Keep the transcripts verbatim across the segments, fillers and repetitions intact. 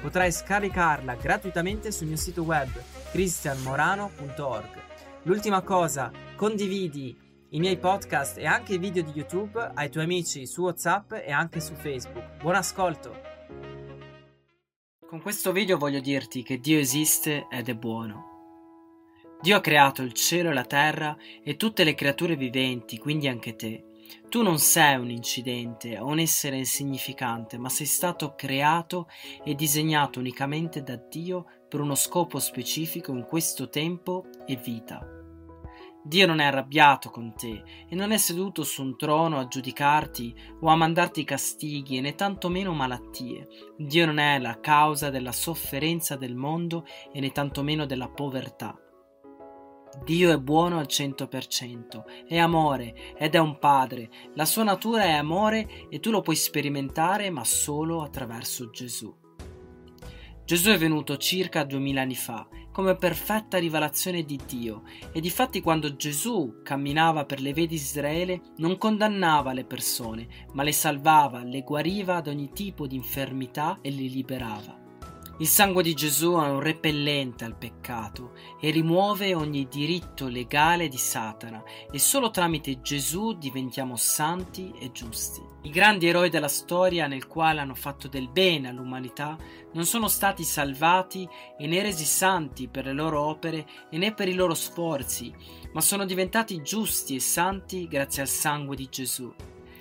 Potrai scaricarla gratuitamente sul mio sito web cristian morano punto org. L'ultima cosa, condividi i miei podcast e anche i video di YouTube ai tuoi amici su WhatsApp e anche su Facebook. Buon ascolto! Con questo video voglio dirti che Dio esiste ed è buono. Dio ha creato il cielo e la terra e tutte le creature viventi, quindi anche te. Tu non sei un incidente o un essere insignificante, ma sei stato creato e disegnato unicamente da Dio per uno scopo specifico in questo tempo e vita. Dio non è arrabbiato con te e non è seduto su un trono a giudicarti o a mandarti castighi, né tantomeno malattie. Dio non è la causa della sofferenza del mondo e né tantomeno della povertà. Dio è buono al cento per cento, è amore ed è un padre. La sua natura è amore e tu lo puoi sperimentare ma solo attraverso Gesù. Gesù è venuto circa duemila anni fa come perfetta rivelazione di Dio e difatti quando Gesù camminava per le vie di Israele non condannava le persone ma le salvava, le guariva da ogni tipo di infermità e le liberava. Il sangue di Gesù è un repellente al peccato e rimuove ogni diritto legale di Satana e solo tramite Gesù diventiamo santi e giusti. I grandi eroi della storia nel quale hanno fatto del bene all'umanità non sono stati salvati e né resi santi per le loro opere e né per i loro sforzi, ma sono diventati giusti e santi grazie al sangue di Gesù.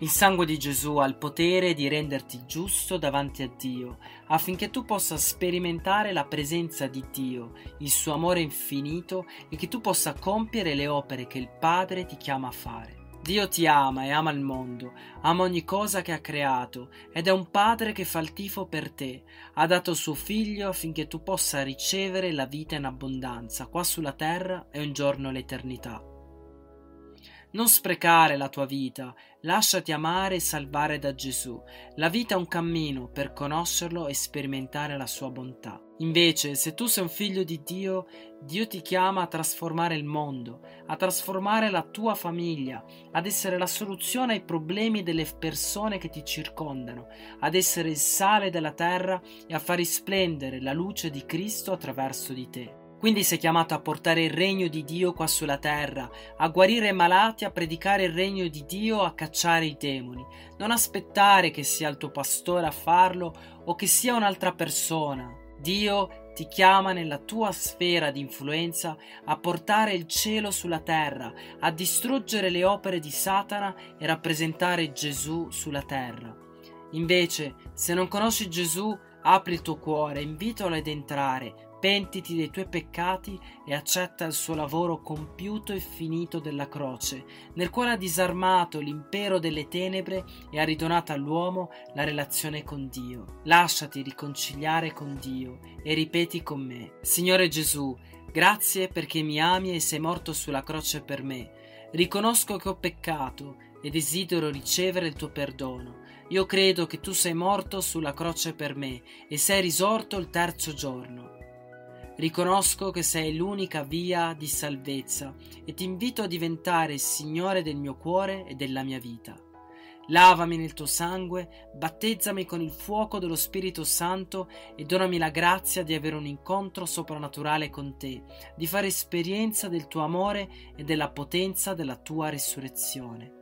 Il sangue di Gesù ha il potere di renderti giusto davanti a Dio, affinché tu possa sperimentare la presenza di Dio, il suo amore infinito e che tu possa compiere le opere che il Padre ti chiama a fare. Dio ti ama e ama il mondo, ama ogni cosa che ha creato ed è un Padre che fa il tifo per te. Ha dato suo Figlio affinché tu possa ricevere la vita in abbondanza, qua sulla terra e un giorno l'eternità. Non sprecare la tua vita, lasciati amare e salvare da Gesù. La vita è un cammino per conoscerlo e sperimentare la sua bontà. Invece, se tu sei un figlio di Dio, Dio ti chiama a trasformare il mondo, a trasformare la tua famiglia, ad essere la soluzione ai problemi delle persone che ti circondano, ad essere il sale della terra e a far risplendere la luce di Cristo attraverso di te. Quindi sei chiamato a portare il regno di Dio qua sulla terra, a guarire i malati, a predicare il regno di Dio, a cacciare i demoni. Non aspettare che sia il tuo pastore a farlo o che sia un'altra persona. Dio ti chiama nella tua sfera di influenza a portare il cielo sulla terra, a distruggere le opere di Satana e rappresentare Gesù sulla terra. Invece, se non conosci Gesù, apri il tuo cuore, invitalo ad entrare. Pentiti dei tuoi peccati e accetta il suo lavoro compiuto e finito della croce, nel quale ha disarmato l'impero delle tenebre e ha ridonato all'uomo la relazione con Dio. Lasciati riconciliare con Dio e ripeti con me: Signore Gesù, grazie perché mi ami e sei morto sulla croce per me. Riconosco che ho peccato e desidero ricevere il tuo perdono. Io credo che tu sei morto sulla croce per me e sei risorto il terzo giorno. Riconosco che sei l'unica via di salvezza e ti invito a diventare il Signore del mio cuore e della mia vita. Lavami nel tuo sangue, battezzami con il fuoco dello Spirito Santo e donami la grazia di avere un incontro soprannaturale con te, di fare esperienza del tuo amore e della potenza della tua risurrezione.